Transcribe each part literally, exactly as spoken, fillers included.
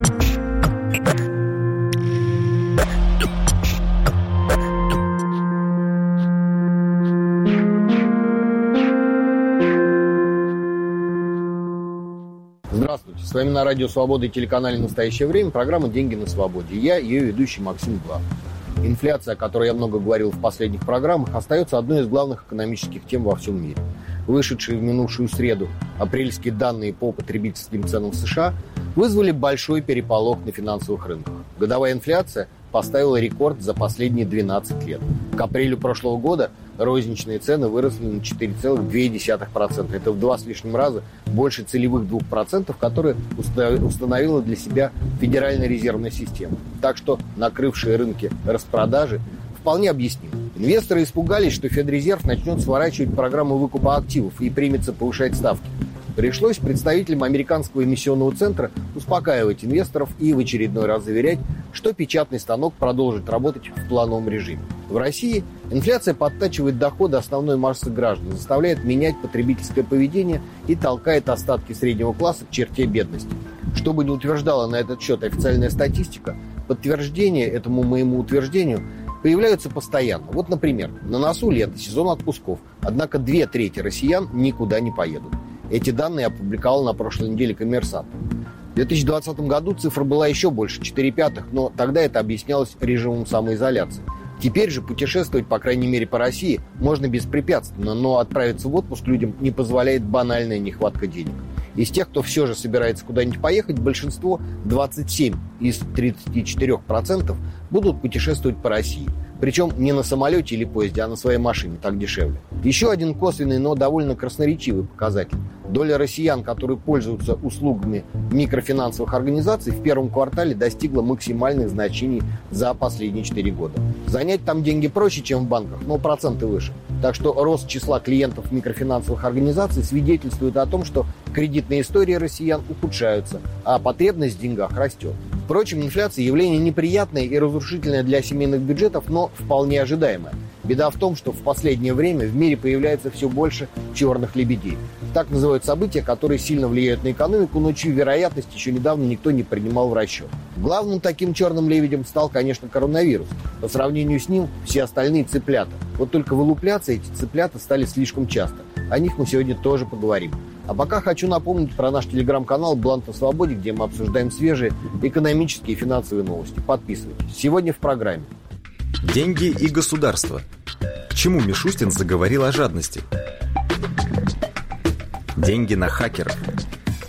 Здравствуйте, с вами на Радио Свобода и телеканале «Настоящее время» программа «Деньги на Свободе». Я, ее ведущий Максим Блант. Инфляция, о которой я много говорил в последних программах, остается одной из главных экономических тем во всем мире. Вышедшие в минувшую среду апрельские данные по потребительским ценам в США вызвали большой переполох на финансовых рынках. Годовая инфляция поставила рекорд за последние двенадцать лет. К апрелю прошлого года розничные цены выросли на четыре целых две десятых процента. Это в два с лишним раза больше целевых двух процентов, которые установила для себя Федеральная резервная система. Так что накрывшие рынки распродажи вполне объясним. Инвесторы испугались, что Федрезерв начнет сворачивать программу выкупа активов и примется повышать ставки. Пришлось представителям американского эмиссионного центра успокаивать инвесторов и в очередной раз заверять, что печатный станок продолжит работать в плановом режиме. В России инфляция подтачивает доходы основной массы граждан, заставляет менять потребительское поведение и толкает остатки среднего класса к черте бедности. Что бы ни утверждала на этот счет официальная статистика, подтверждение этому моему утверждению появляются постоянно. Вот, например, на носу лето, сезон отпусков, однако две трети россиян никуда не поедут. Эти данные опубликовал на прошлой неделе «Коммерсантъ». В две тысячи двадцатом году цифра была еще больше, четыре пятых, но тогда это объяснялось режимом самоизоляции. Теперь же путешествовать, по крайней мере, по России можно беспрепятственно, но отправиться в отпуск людям не позволяет банальная нехватка денег. Из тех, кто все же собирается куда-нибудь поехать, большинство, двадцать семь из тридцати четырёх процентов, будут путешествовать по России. Причем не на самолете или поезде, а на своей машине, так дешевле. Еще один косвенный, но довольно красноречивый показатель. Доля россиян, которые пользуются услугами микрофинансовых организаций, в первом квартале достигла максимальных значений за последние четыре года. Занять там деньги проще, чем в банках, но проценты выше. Так что рост числа клиентов микрофинансовых организаций свидетельствует о том, что кредитные истории россиян ухудшаются, а потребность в деньгах растет. Впрочем, инфляция – явление неприятное и разрушительное для семейных бюджетов, но вполне ожидаемое. Беда в том, что в последнее время в мире появляется все больше черных лебедей. Так называют события, которые сильно влияют на экономику, но чью вероятность еще недавно никто не принимал в расчет. Главным таким черным лебедем стал, конечно, коронавирус. По сравнению с ним все остальные цыплята. Вот только вылупляться эти цыплята стали слишком часто. О них мы сегодня тоже поговорим. А пока хочу напомнить про наш телеграм-канал «Блант на свободе», где мы обсуждаем свежие экономические и финансовые новости. Подписывайтесь. Сегодня в программе. Деньги и государство. Почему Мишустин заговорил о жадности? Деньги на хакеров.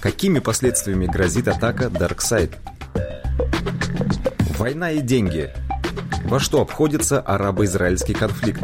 Какими последствиями грозит атака DarkSide? Война и деньги. Во что обходится арабо-израильский конфликт?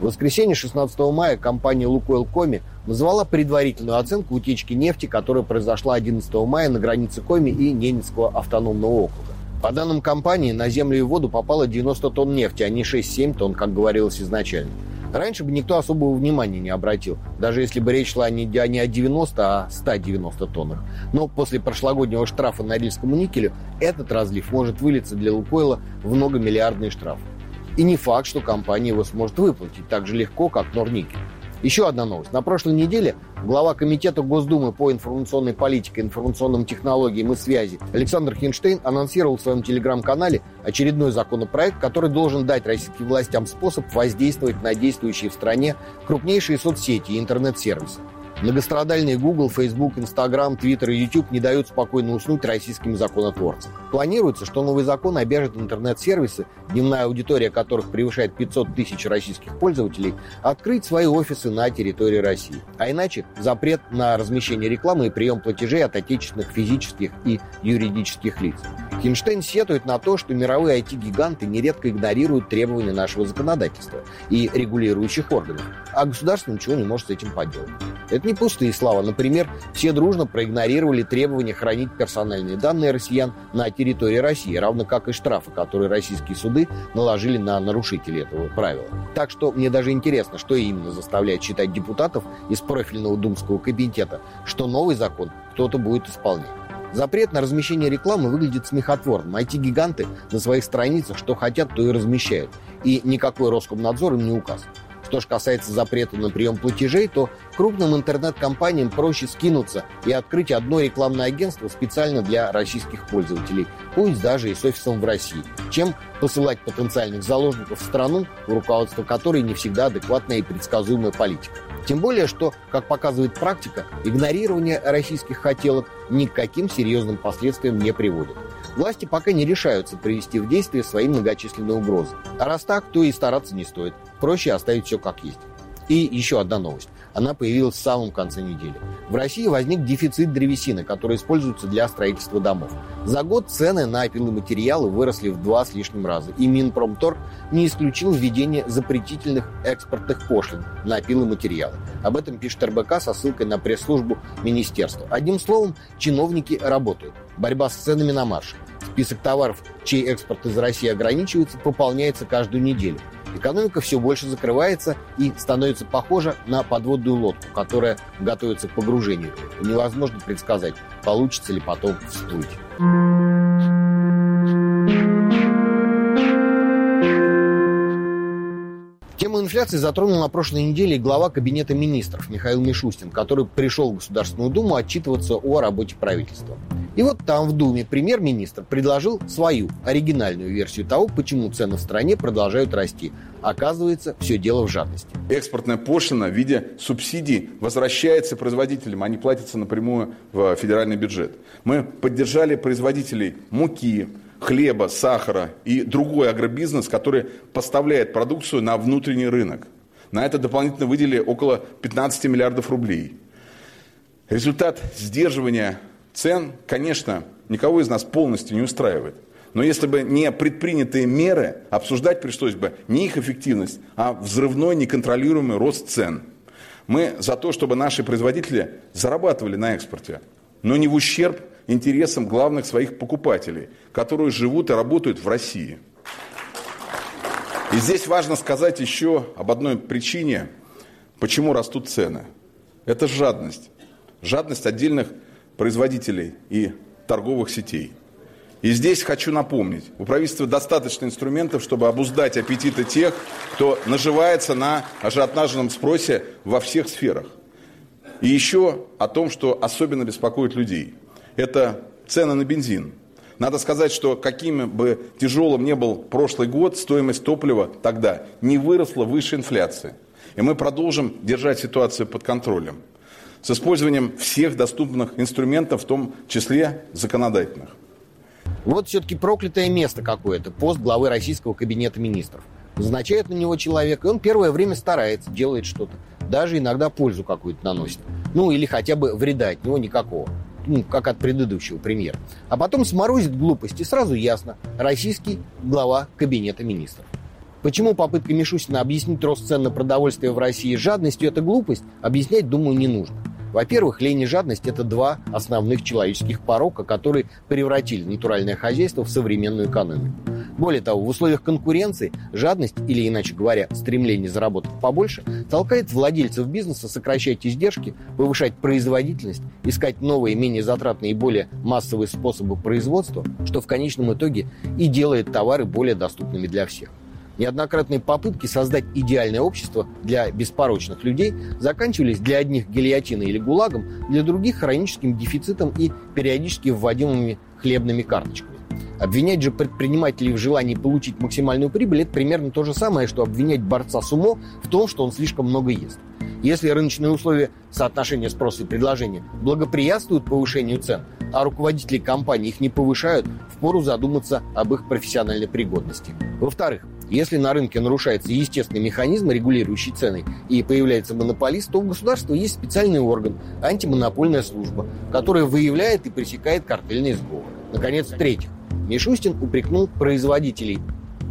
В воскресенье шестнадцатого мая компания «Лукойл Коми» назвала предварительную оценку утечки нефти, которая произошла одиннадцатого мая на границе Коми и Ненецкого автономного округа. По данным компании, на землю и воду попало девяносто тонн нефти, а не шесть-семь тонн, как говорилось изначально. Раньше бы никто особого внимания не обратил, даже если бы речь шла не о девяноста, а ста девяноста тоннах. Но после прошлогоднего штрафа Норильскому никелю этот разлив может вылиться для «Лукойла» в многомиллиардный штраф. И не факт, что компания его сможет выплатить так же легко, как Норникель. Еще одна новость. На прошлой неделе глава Комитета Госдумы по информационной политике, информационным технологиям и связи Александр Хинштейн анонсировал в своем телеграм-канале очередной законопроект, который должен дать российским властям способ воздействовать на действующие в стране крупнейшие соцсети и интернет-сервисы. Многострадальные Google, Facebook, Instagram, Twitter и YouTube не дают спокойно уснуть российским законотворцам. Планируется, что новый закон обяжет интернет-сервисы, дневная аудитория которых превышает пятьсот тысяч российских пользователей, открыть свои офисы на территории России. А иначе запрет на размещение рекламы и прием платежей от отечественных физических и юридических лиц. Хинштейн сетует на то, что мировые ай ти-гиганты нередко игнорируют требования нашего законодательства и регулирующих органов, а государство ничего не может с этим поделать. Это не пустые слова. Например, все дружно проигнорировали требования хранить персональные данные россиян на территории России, равно как и штрафы, которые российские суды наложили на нарушителей этого правила. Так что мне даже интересно, что именно заставляет считать депутатов из профильного думского комитета, что новый закон кто-то будет исполнять. Запрет на размещение рекламы выглядит смехотворным. ай ти-гиганты на своих страницах что хотят, то и размещают. И никакой Роскомнадзор им не указ. Что же касается запрета на прием платежей, то крупным интернет-компаниям проще скинуться и открыть одно рекламное агентство специально для российских пользователей, пусть даже и с офисом в России, чем посылать потенциальных заложников в страну, в руководство которой не всегда адекватная и предсказуемая политика. Тем более, что, как показывает практика, игнорирование российских хотелок ни к каким серьезным последствиям не приводит. Власти пока не решаются привести в действие свои многочисленные угрозы. А раз так, то и стараться не стоит. Проще оставить все как есть. И еще одна новость. Она появилась в самом конце недели. В России возник дефицит древесины, которая используется для строительства домов. За год цены на пиломатериалы выросли в два с лишним раза. И Минпромторг не исключил введение запретительных экспортных пошлин на пиломатериалы. Об этом пишет эр бэ ка со ссылкой на пресс-службу министерства. Одним словом, чиновники работают. Борьба с ценами на марше. Список товаров, чей экспорт из России ограничивается, пополняется каждую неделю. Экономика все больше закрывается и становится похожа на подводную лодку, которая готовится к погружению. И невозможно предсказать, получится ли потом всплыть. Тему инфляции затронул на прошлой неделе глава Кабинета министров Михаил Мишустин, который пришел в Государственную Думу отчитываться о работе правительства. И вот там, в Думе, премьер-министр предложил свою оригинальную версию того, почему цены в стране продолжают расти. Оказывается, все дело в жадности. Экспортная пошлина в виде субсидий возвращается производителям, они платятся напрямую в федеральный бюджет. Мы поддержали производителей муки, хлеба, сахара и другой агробизнес, который поставляет продукцию на внутренний рынок. На это дополнительно выделили около пятнадцать миллиардов рублей. Результат сдерживания цен, конечно, никого из нас полностью не устраивает. Но если бы не предпринятые меры, обсуждать пришлось бы не их эффективность, а взрывной неконтролируемый рост цен. Мы за то, чтобы наши производители зарабатывали на экспорте, но не в ущерб интересам главных своих покупателей, которые живут и работают в России. И здесь важно сказать еще об одной причине, почему растут цены. Это жадность. Жадность отдельных производителей и торговых сетей. И здесь хочу напомнить, у правительства достаточно инструментов, чтобы обуздать аппетиты тех, кто наживается на ажиотажном спросе во всех сферах. И еще о том, что особенно беспокоит людей. Это цены на бензин. Надо сказать, что каким бы тяжелым ни был прошлый год, стоимость топлива тогда не выросла выше инфляции. И мы продолжим держать ситуацию под контролем. С использованием всех доступных инструментов, в том числе законодательных. Вот все-таки проклятое место какое-то, пост главы российского кабинета министров. Назначает на него человек, и он первое время старается, делает что-то. Даже иногда пользу какую-то наносит. Ну или хотя бы вреда от него никакого. Ну, как от предыдущего премьера. А потом сморозит глупости, сразу ясно. Российский глава кабинета министров. Почему попытка Мишустина объяснить рост цен на продовольствие в России жадностью – это глупость, объяснять, думаю, не нужно. Во-первых, лень и жадность – это два основных человеческих порока, которые превратили натуральное хозяйство в современную экономику. Более того, в условиях конкуренции жадность, или, иначе говоря, стремление заработать побольше, толкает владельцев бизнеса сокращать издержки, повышать производительность, искать новые, менее затратные и более массовые способы производства, что в конечном итоге и делает товары более доступными для всех. Неоднократные попытки создать идеальное общество для беспорочных людей заканчивались для одних гильотиной или гулагом, для других хроническим дефицитом и периодически вводимыми хлебными карточками. Обвинять же предпринимателей в желании получить максимальную прибыль – это примерно то же самое, что обвинять борца сумо в том, что он слишком много ест. Если рыночные условия соотношения спроса и предложения благоприятствуют повышению цен, а руководители компаний их не повышают, впору задуматься об их профессиональной пригодности. Во-вторых, если на рынке нарушается естественный механизм, регулирующий цены, и появляется монополист, то у государства есть специальный орган – антимонопольная служба, которая выявляет и пресекает картельные сговоры. Наконец, в-третьих, Мишустин упрекнул производителей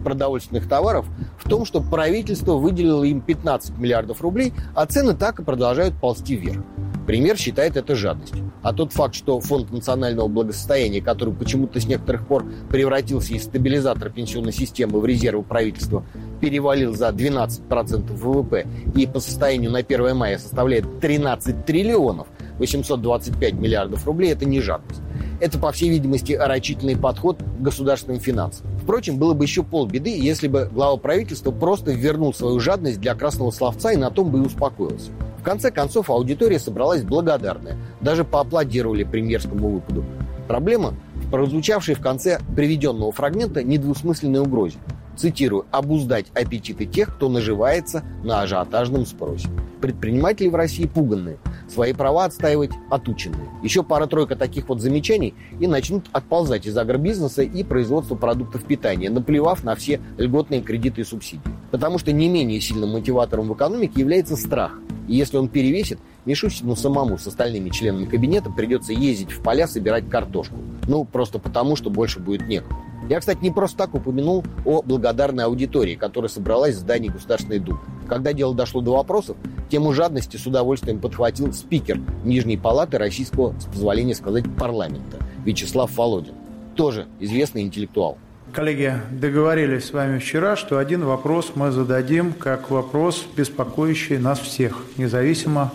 продовольственных товаров в том, что правительство выделило им пятнадцать миллиардов рублей, а цены так и продолжают ползти вверх. Премьер считает это жадностью. А тот факт, что Фонд национального благосостояния, который почему-то с некоторых пор превратился из стабилизатора пенсионной системы в резервы правительства, перевалил за двенадцать процентов вэ вэ пэ и по состоянию на первое мая составляет тринадцать триллионов восемьсот двадцать пять миллиардов рублей, это не жадность. Это, по всей видимости, рачительный подход к государственным финансам. Впрочем, было бы еще полбеды, если бы глава правительства просто вернул свою жадность для красного словца и на том бы и успокоился. В конце концов, аудитория собралась благодарная. Даже поаплодировали премьерскому выпаду. Проблема в прозвучавшей в конце приведенного фрагмента недвусмысленной угрозе. Цитирую, «обуздать аппетиты тех, кто наживается на ажиотажном спросе». Предприниматели в России пуганные, свои права отстаивать отученные. Еще пара-тройка таких вот замечаний и начнут отползать из агробизнеса и производства продуктов питания, наплевав на все льготные кредиты и субсидии. Потому что не менее сильным мотиватором в экономике является страх. И если он перевесит, Мишустину самому с остальными членами кабинета придется ездить в поля собирать картошку. Ну, просто потому, что больше будет некому. Я, кстати, не просто так упомянул о благодарной аудитории, которая собралась в здании Государственной Думы. Когда дело дошло до вопросов, тему жадности с удовольствием подхватил спикер Нижней Палаты российского, с позволения сказать, парламента Вячеслав Володин. Тоже известный интеллектуал. Коллеги, договорились с вами вчера, что один вопрос мы зададим как вопрос, беспокоящий нас всех, независимо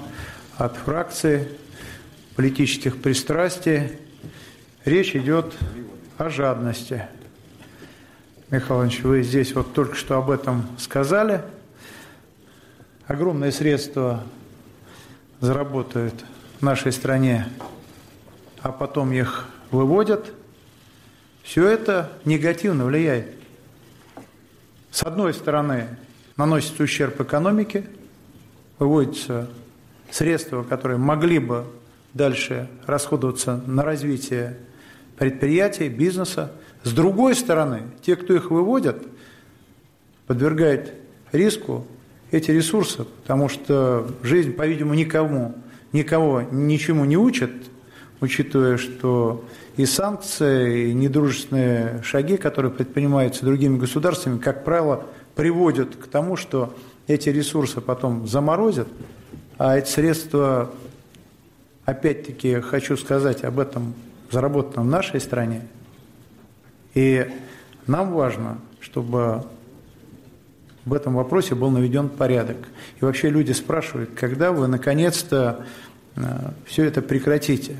от фракции, политических пристрастий. Речь идет о жадности. Михаил Иванович, вы здесь вот только что об этом сказали. Огромные средства заработают в нашей стране, а потом их выводят. Все это негативно влияет. С одной стороны, наносится ущерб экономике, выводятся средства, которые могли бы дальше расходоваться на развитие предприятий, бизнеса. С другой стороны, те, кто их выводят, подвергают риску эти ресурсы, потому что жизнь, по-видимому, никому, никого ничему не учит, учитывая, что и санкции, и недружественные шаги, которые предпринимаются другими государствами, как правило, приводят к тому, что эти ресурсы потом заморозят, а эти средства, опять-таки, хочу сказать об этом, заработано в нашей стране. И нам важно, чтобы в этом вопросе был наведен порядок. И вообще люди спрашивают, когда вы наконец-то все это прекратите.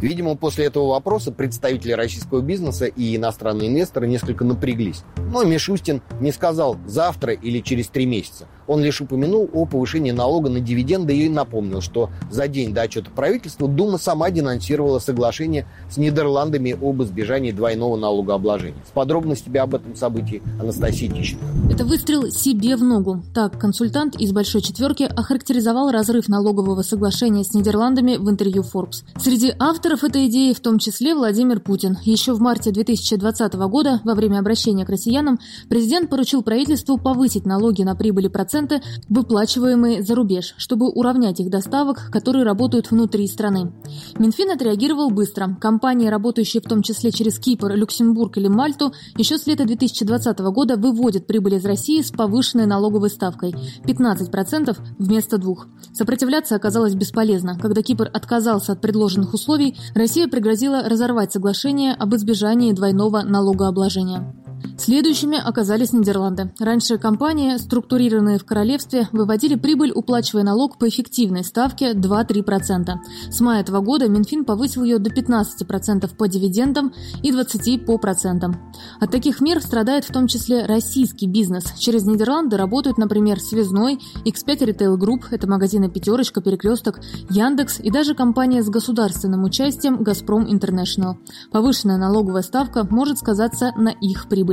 Видимо, после этого вопроса представители российского бизнеса и иностранные инвесторы несколько напряглись. Но Мишустин не сказал завтра или через три месяца. Он лишь упомянул о повышении налога на дивиденды и напомнил, что за день до отчета правительства Дума сама денонсировала соглашение с Нидерландами об избежании двойного налогообложения. С подробностями об этом событии Анастасия Тищенко. Это выстрел себе в ногу. Так консультант из «Большой четверки» охарактеризовал разрыв налогового соглашения с Нидерландами в интервью Forbes. Среди авторов этой идеи в том числе Владимир Путин. Еще в марте две тысячи двадцатого года, во время обращения к россиянам, президент поручил правительству повысить налоги на прибыль и проценты, выплачиваемые за рубеж, чтобы уравнять их до ставок, которые работают внутри страны. Минфин отреагировал быстро. Компании, работающие в том числе через Кипр, Люксембург или Мальту, еще с лета две тысячи двадцатого года выводят прибыль из России с повышенной налоговой ставкой – пятнадцать процентов вместо двух. Сопротивляться оказалось бесполезно. Когда Кипр отказался от предложенных условий, Россия пригрозила разорвать соглашение об избежании двойного налогообложения. Следующими оказались Нидерланды. Раньше компании, структурированные в королевстве, выводили прибыль, уплачивая налог по эффективной ставке два-три процента. С мая этого года Минфин повысил ее до пятнадцати процентов по дивидендам и двадцати процентов по процентам. От таких мер страдает в том числе российский бизнес. Через Нидерланды работают, например, Связной, икс пять Retail Group, это магазины «Пятерочка», «Перекресток», «Яндекс» и даже компания с государственным участием «Газпром Интернешнл». Повышенная налоговая ставка может сказаться на их прибыли.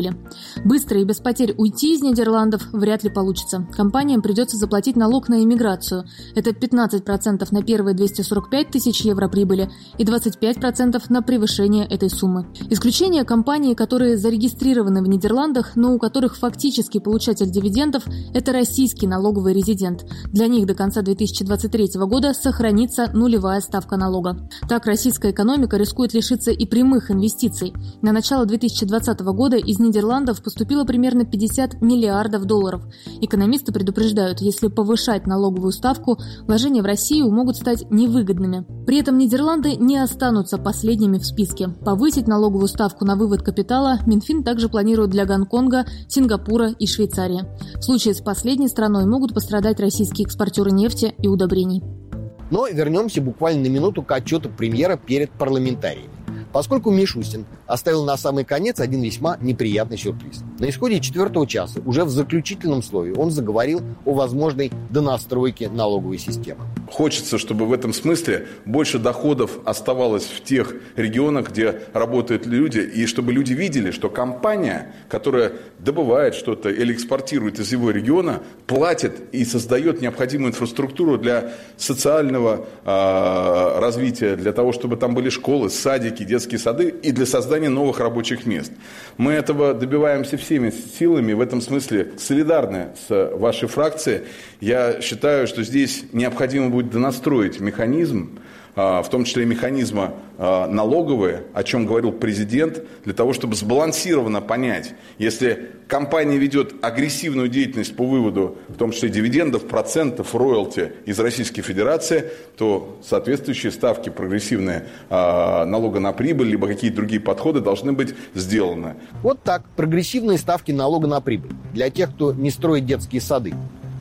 Быстро и без потерь уйти из Нидерландов вряд ли получится. Компаниям придется заплатить налог на эмиграцию. Это пятнадцать процентов на первые двести сорок пять тысяч евро прибыли и двадцать пять процентов на превышение этой суммы. Исключение — компании, которые зарегистрированы в Нидерландах, но у которых фактический получатель дивидендов – это российский налоговый резидент. Для них до конца две тысячи двадцать третьего года сохранится нулевая ставка налога. Так, российская экономика рискует лишиться и прямых инвестиций. На начало две тысячи двадцатого года из Нидерландов поступило примерно пятьдесят миллиардов долларов. Экономисты предупреждают, если повышать налоговую ставку, вложения в Россию могут стать невыгодными. При этом Нидерланды не останутся последними в списке. Повысить налоговую ставку на вывод капитала Минфин также планирует для Гонконга, Сингапура и Швейцарии. В случае с последней страной могут пострадать российские экспортеры нефти и удобрений. Но вернемся буквально на минуту к отчету премьера перед парламентариями. поскольку Мишустин оставил на самый конец один весьма неприятный сюрприз. На исходе четвертого часа, уже в заключительном слове, он заговорил о возможной донастройке налоговой системы. Хочется, чтобы в этом смысле больше доходов оставалось в тех регионах, где работают люди, и чтобы люди видели, что компания, которая добывает что-то или экспортирует из его региона, платит и создает необходимую инфраструктуру для социального э, развития, для того, чтобы там были школы, садики, детские сады и для создания новых рабочих мест. Мы этого добиваемся всеми силами, в этом смысле солидарны с вашей фракцией. Я считаю, что здесь необходимо будет донастроить механизм, в том числе и механизмы налоговые, о чем говорил президент, для того, чтобы сбалансированно понять, если компания ведет агрессивную деятельность по выводу, в том числе дивидендов, процентов, роялти из Российской Федерации, то соответствующие ставки прогрессивные налога на прибыль, либо какие-то другие подходы должны быть сделаны. Вот так, прогрессивные ставки налога на прибыль для тех, кто не строит детские сады.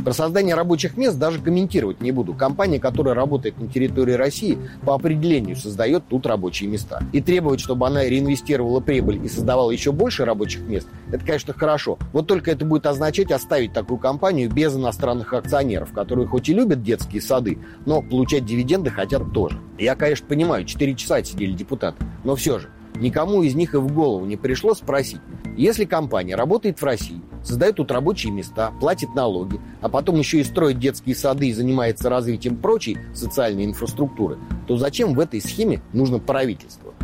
Про создание рабочих мест даже комментировать не буду. Компания, которая работает на территории России, по определению создает тут рабочие места. И требовать, чтобы она реинвестировала прибыль и создавала еще больше рабочих мест, это, конечно, хорошо. Вот только это будет означать оставить такую компанию без иностранных акционеров, которые хоть и любят детские сады, но получать дивиденды хотят тоже. Я, конечно, понимаю, четыре часа отсидели депутаты, но все же. Никому из них и в голову не пришло спросить, если компания работает в России, создает тут рабочие места, платит налоги, а потом еще и строит детские сады и занимается развитием прочей социальной инфраструктуры, то зачем в этой схеме нужно правительство?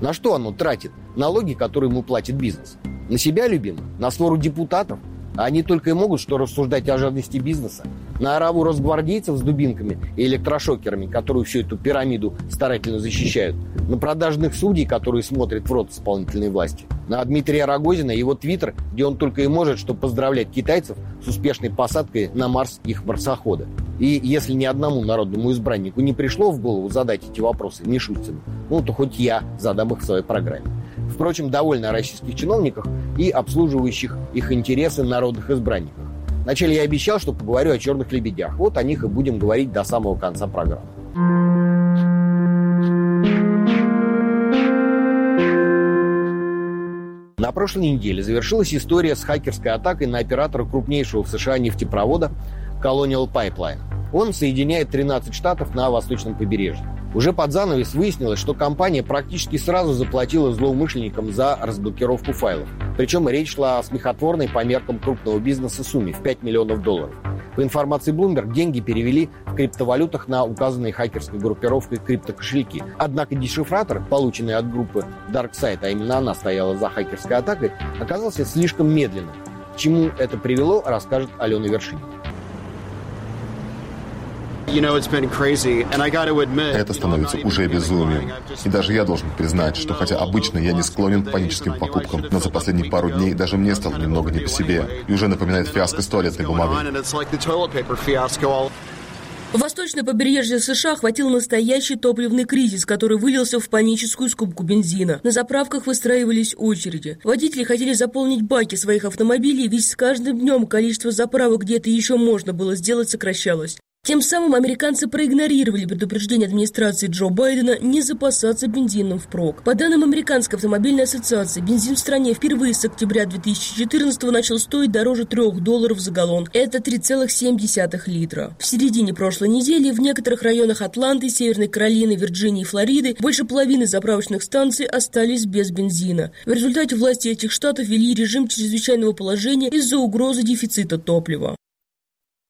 На что оно тратит налоги, которые ему платит бизнес? На себя, любимых? На свору депутатов? А они только и могут что рассуждать о жадности бизнеса. На ораву росгвардейцев с дубинками и электрошокерами, которые всю эту пирамиду старательно защищают. На продажных судей, которые смотрят в рот исполнительной власти. На Дмитрия Рогозина и его твиттер, где он только и может что поздравлять китайцев с успешной посадкой на Марс их марсохода. И если ни одному народному избраннику не пришло в голову задать эти вопросы Мишустину, ну то хоть я задам их в своей программе. Впрочем, довольно о российских чиновниках и обслуживающих их интересы народных избранников. Вначале я обещал, что поговорю о черных лебедях. Вот о них и будем говорить до самого конца программы. На прошлой неделе завершилась история с хакерской атакой на оператора крупнейшего в США нефтепровода Colonial Pipeline. Он соединяет тринадцать штатов на восточном побережье. Уже под занавес выяснилось, что компания практически сразу заплатила злоумышленникам за разблокировку файлов. Причем речь шла о смехотворной по меркам крупного бизнеса сумме в пять миллионов долларов. По информации Bloomberg, деньги перевели в криптовалютах на указанные хакерской группировкой криптокошельки. Однако дешифратор, полученный от группы DarkSide, а именно она стояла за хакерской атакой, оказался слишком медленным. К чему это привело, расскажет Алена Вершинин. Это становится уже безумием. И даже я должен признать, что хотя обычно я не склонен к паническим покупкам, но за последние пару дней даже мне стало немного не по себе и уже напоминает фиаско с туалетной бумагой. Восточное побережье США охватил настоящий топливный кризис, который вылился в паническую скупку бензина. На заправках выстраивались очереди. Водители хотели заполнить баки своих автомобилей, ведь с каждым днем количество заправок, где это еще можно было сделать, сокращалось. Тем самым американцы проигнорировали предупреждение администрации Джо Байдена не запасаться бензином впрок. По данным Американской автомобильной ассоциации, бензин в стране впервые с октября две тысячи четырнадцатого начал стоить дороже трех долларов за галлон. Это три целых семь десятых литра. В середине прошлой недели в некоторых районах Атланты, Северной Каролины, Вирджинии и Флориды больше половины заправочных станций остались без бензина. В результате власти этих штатов ввели режим чрезвычайного положения из-за угрозы дефицита топлива.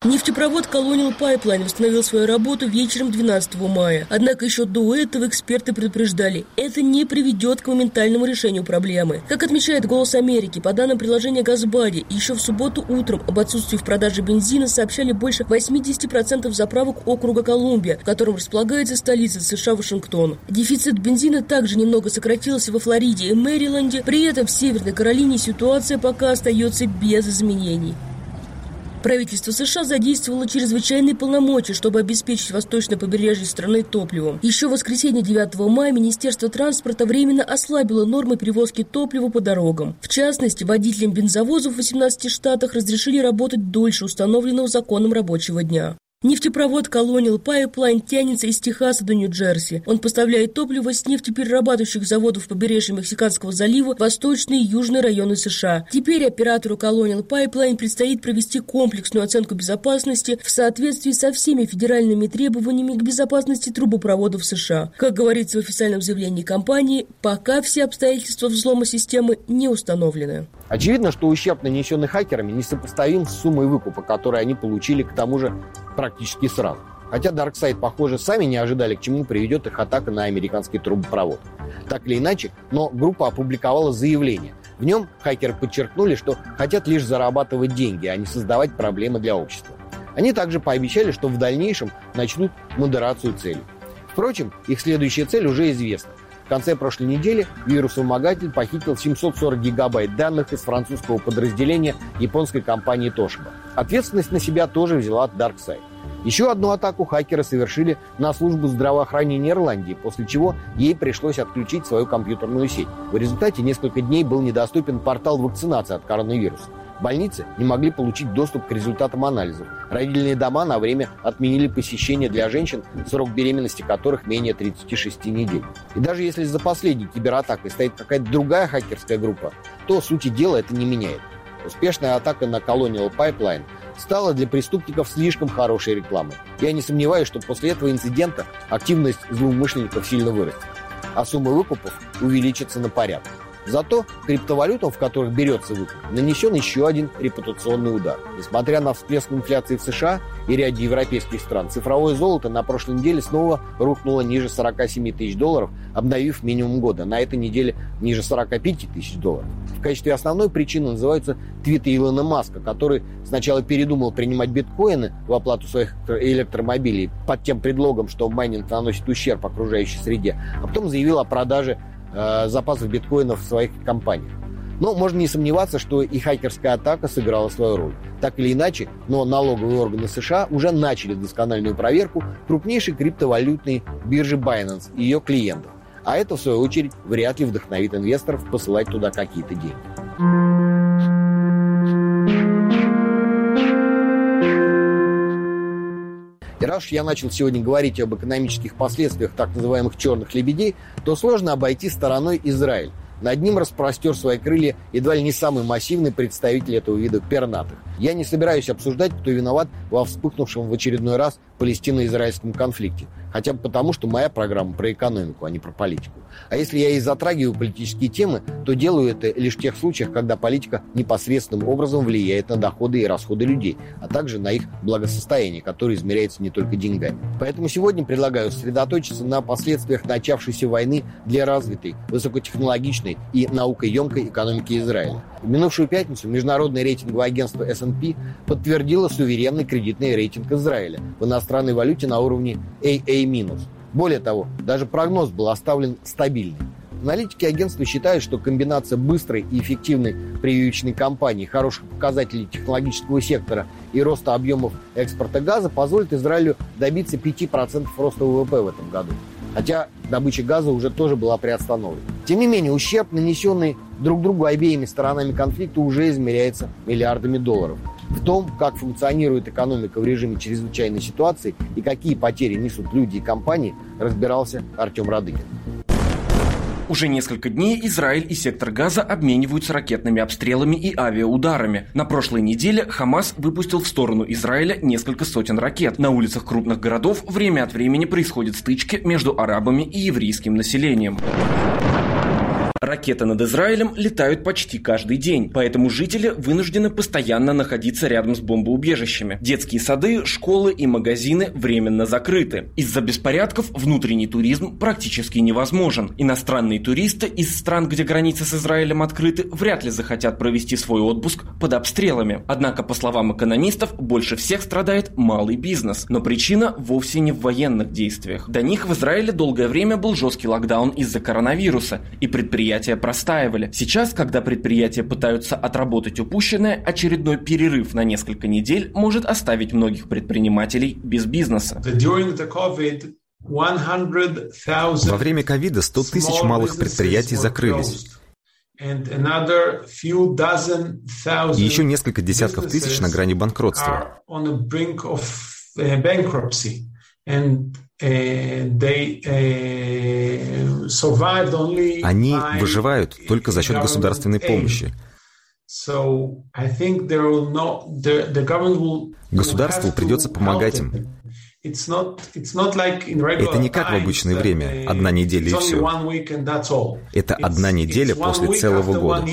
Нефтепровод Colonial Pipeline восстановил свою работу вечером двенадцатого мая. Однако еще до этого эксперты предупреждали, это не приведет к моментальному решению проблемы. Как отмечает «Голос Америки», по данным приложения «Газбади», еще в субботу утром об отсутствии в продаже бензина сообщали больше восемьдесят процентов заправок округа Колумбия, в котором располагается столица США Вашингтон. Дефицит бензина также немного сократился во Флориде и Мэриленде, при этом в Северной Каролине ситуация пока остается без изменений. Правительство США задействовало чрезвычайные полномочия, чтобы обеспечить восточное побережье страны топливом. Еще в воскресенье девятого мая Министерство транспорта временно ослабило нормы перевозки топлива по дорогам. В частности, водителям бензовозов в восемнадцати штатах разрешили работать дольше установленного законом рабочего дня. Нефтепровод Colonial Pipeline тянется из Техаса до Нью-Джерси. Он поставляет топливо с нефтеперерабатывающих заводов побережья Мексиканского залива в восточные и южные районы США. Теперь оператору Colonial Pipeline предстоит провести комплексную оценку безопасности в соответствии со всеми федеральными требованиями к безопасности трубопроводов США. Как говорится в официальном заявлении компании, пока все обстоятельства взлома системы не установлены. Очевидно, что ущерб, нанесенный хакерами, несопоставим с суммой выкупа, которую они получили к тому же практически сразу. Хотя DarkSide, похоже, сами не ожидали, к чему приведет их атака на американский трубопровод. Так или иначе, но группа опубликовала заявление. В нем хакеры подчеркнули, что хотят лишь зарабатывать деньги, а не создавать проблемы для общества. Они также пообещали, что в дальнейшем начнут модерацию целей. Впрочем, их следующая цель уже известна. В конце прошлой недели вирус-вымогатель похитил семьсот сорок гигабайт данных из французского подразделения японской компании Toshiba. Ответственность на себя тоже взяла DarkSide. Еще одну атаку хакеры совершили на службу здравоохранения Ирландии, после чего ей пришлось отключить свою компьютерную сеть. В результате несколько дней был недоступен портал вакцинации от коронавируса. Больницы не могли получить доступ к результатам анализов. Родильные дома на время отменили посещение для женщин, срок беременности которых менее тридцати шести недель. И даже если за последней кибератакой стоит какая-то другая хакерская группа, то сути дела это не меняет. Успешная атака на Colonial Pipeline стала для преступников слишком хорошей рекламой. Я не сомневаюсь, что после этого инцидента активность злоумышленников сильно вырастет, а сумма выкупов увеличится на порядок. Зато криптовалютам, в которых берется выкуп, нанесен еще один репутационный удар. Несмотря на всплеск инфляции в США и ряде европейских стран, цифровое золото на прошлой неделе снова рухнуло ниже сорока семи тысяч долларов, обновив минимум года. На этой неделе ниже сорока пяти тысяч долларов. В качестве основной причины называются твиты Илона Маска, который сначала передумал принимать биткоины в оплату своих электромобилей под тем предлогом, что майнинг наносит ущерб окружающей среде, а потом заявил о продаже запасов биткоинов в своих компаниях. Но можно не сомневаться, что и хакерская атака сыграла свою роль. Так или иначе, но налоговые органы США уже начали доскональную проверку крупнейшей криптовалютной биржи Binance и ее клиентов. А это, в свою очередь, вряд ли вдохновит инвесторов посылать туда какие-то деньги. И раз уж я начал сегодня говорить об экономических последствиях так называемых «черных лебедей», то сложно обойти стороной Израиль. Над ним распростер свои крылья едва ли не самый массивный представитель этого вида пернатых. Я не собираюсь обсуждать, кто виноват во вспыхнувшем в очередной раз палестино-израильском конфликте. Хотя бы потому, что моя программа про экономику, а не про политику. А если я и затрагиваю политические темы, то делаю это лишь в тех случаях, когда политика непосредственным образом влияет на доходы и расходы людей, а также на их благосостояние, которое измеряется не только деньгами. Поэтому сегодня предлагаю сосредоточиться на последствиях начавшейся войны для развитой, высокотехнологичной и наукоемкой экономики Израиля. В минувшую пятницу международное рейтинговое агентство эс энд пи подтвердило суверенный кредитный рейтинг Израиля в иностранной валюте на уровне АА-. Более того, даже прогноз был оставлен стабильным. Аналитики агентства считают, что комбинация быстрой и эффективной прививочной кампании, хороших показателей технологического сектора и роста объемов экспорта газа позволит Израилю добиться пяти процентов роста вэ вэ пэ в этом году. Хотя добыча газа уже тоже была приостановлена. Тем не менее, ущерб, нанесенный друг другу обеими сторонами конфликта, уже измеряется миллиардами долларов. В том, как функционирует экономика в режиме чрезвычайной ситуации и какие потери несут люди и компании, разбирался Артем Радыкин. Уже несколько дней Израиль и сектор Газа обмениваются ракетными обстрелами и авиаударами. На прошлой неделе ХАМАС выпустил в сторону Израиля несколько сотен ракет. На улицах крупных городов время от времени происходят стычки между арабами и еврейским населением. Ракеты над Израилем летают почти каждый день, поэтому жители вынуждены постоянно находиться рядом с бомбоубежищами. Детские сады, школы и магазины временно закрыты. Из-за беспорядков внутренний туризм практически невозможен. Иностранные туристы из стран, где границы с Израилем открыты, вряд ли захотят провести свой отпуск под обстрелами. Однако, по словам экономистов, больше всех страдает малый бизнес. Но причина вовсе не в военных действиях. До них в Израиле долгое время был жесткий локдаун из-за коронавируса, и предприятия Предприятия простаивали. Сейчас, когда предприятия пытаются отработать упущенное, очередной перерыв на несколько недель может оставить многих предпринимателей без бизнеса. Во время ковида сто тысяч малых предприятий закрылись. И еще несколько десятков тысяч на грани банкротства. uh, bankruptcy, and они выживают только за счет государственной помощи. Государству придется помогать им. Это не как в обычное время, одна неделя и все. Это одна неделя после целого года.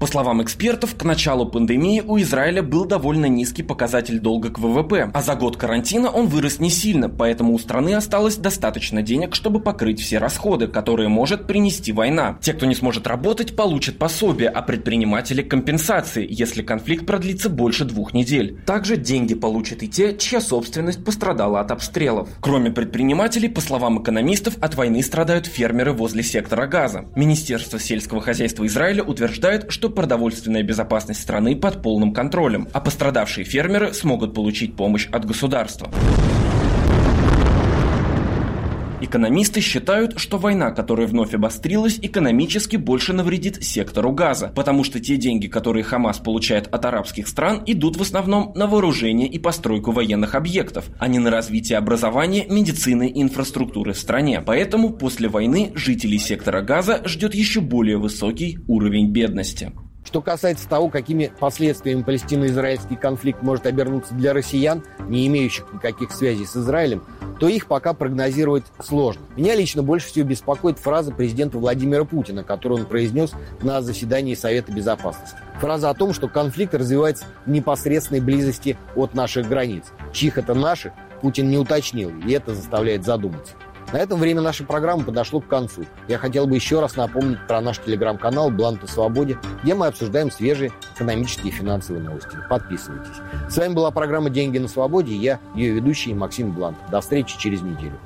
По словам экспертов, к началу пандемии у Израиля был довольно низкий показатель долга к ВВП, а за год карантина он вырос не сильно, поэтому у страны осталось достаточно денег, чтобы покрыть все расходы, которые может принести война. Те, кто не сможет работать, получат пособие, а предприниматели – компенсации, если конфликт продлится больше двух недель. Также деньги получат и те, чья собственность пострадала от обстрелов. Кроме предпринимателей, по словам экономистов, от войны страдают фермеры возле сектора газа. Министерство сельского хозяйства Израиля утверждает, что продовольственная безопасность страны под полным контролем, а пострадавшие фермеры смогут получить помощь от государства. Экономисты считают, что война, которая вновь обострилась, экономически больше навредит сектору газа, потому что те деньги, которые ХАМАС получает от арабских стран, идут в основном на вооружение и постройку военных объектов, а не на развитие образования, медицины и инфраструктуры в стране. Поэтому после войны жителей сектора газа ждет еще более высокий уровень бедности. Что касается того, какими последствиями палестино-израильский конфликт может обернуться для россиян, не имеющих никаких связей с Израилем, то их пока прогнозировать сложно. Меня лично больше всего беспокоит фраза президента Владимира Путина, которую он произнес на заседании Совета Безопасности. Фраза о том, что конфликт развивается в непосредственной близости от наших границ. Чьих это наших, Путин не уточнил, и это заставляет задуматься. На этом время нашей программы подошло к концу. Я хотел бы еще раз напомнить про наш телеграм-канал «Блант на свободе», где мы обсуждаем свежие экономические и финансовые новости. Подписывайтесь. С вами была программа «Деньги на свободе» и я, ее ведущий Максим Блант. До встречи через неделю.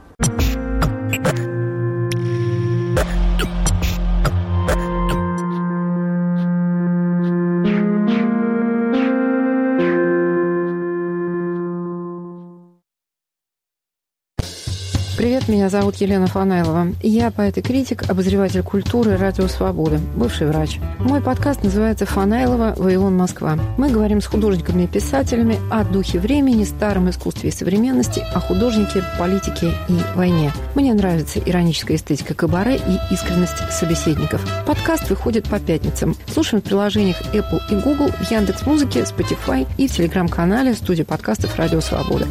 Привет, меня зовут Елена Фанайлова. Я поэт и критик, обозреватель культуры «Радио Свобода», бывший врач. Мой подкаст называется «Фанайлова. Вавилон. Москва». Мы говорим с художниками и писателями о духе времени, старом искусстве и современности, о художнике, политике и войне. Мне нравится ироническая эстетика кабаре и искренность собеседников. Подкаст выходит по пятницам. Слушаем в приложениях Apple и Google, в Яндекс.Музыке, Spotify и в телеграм-канале студии подкастов «Радио Свобода».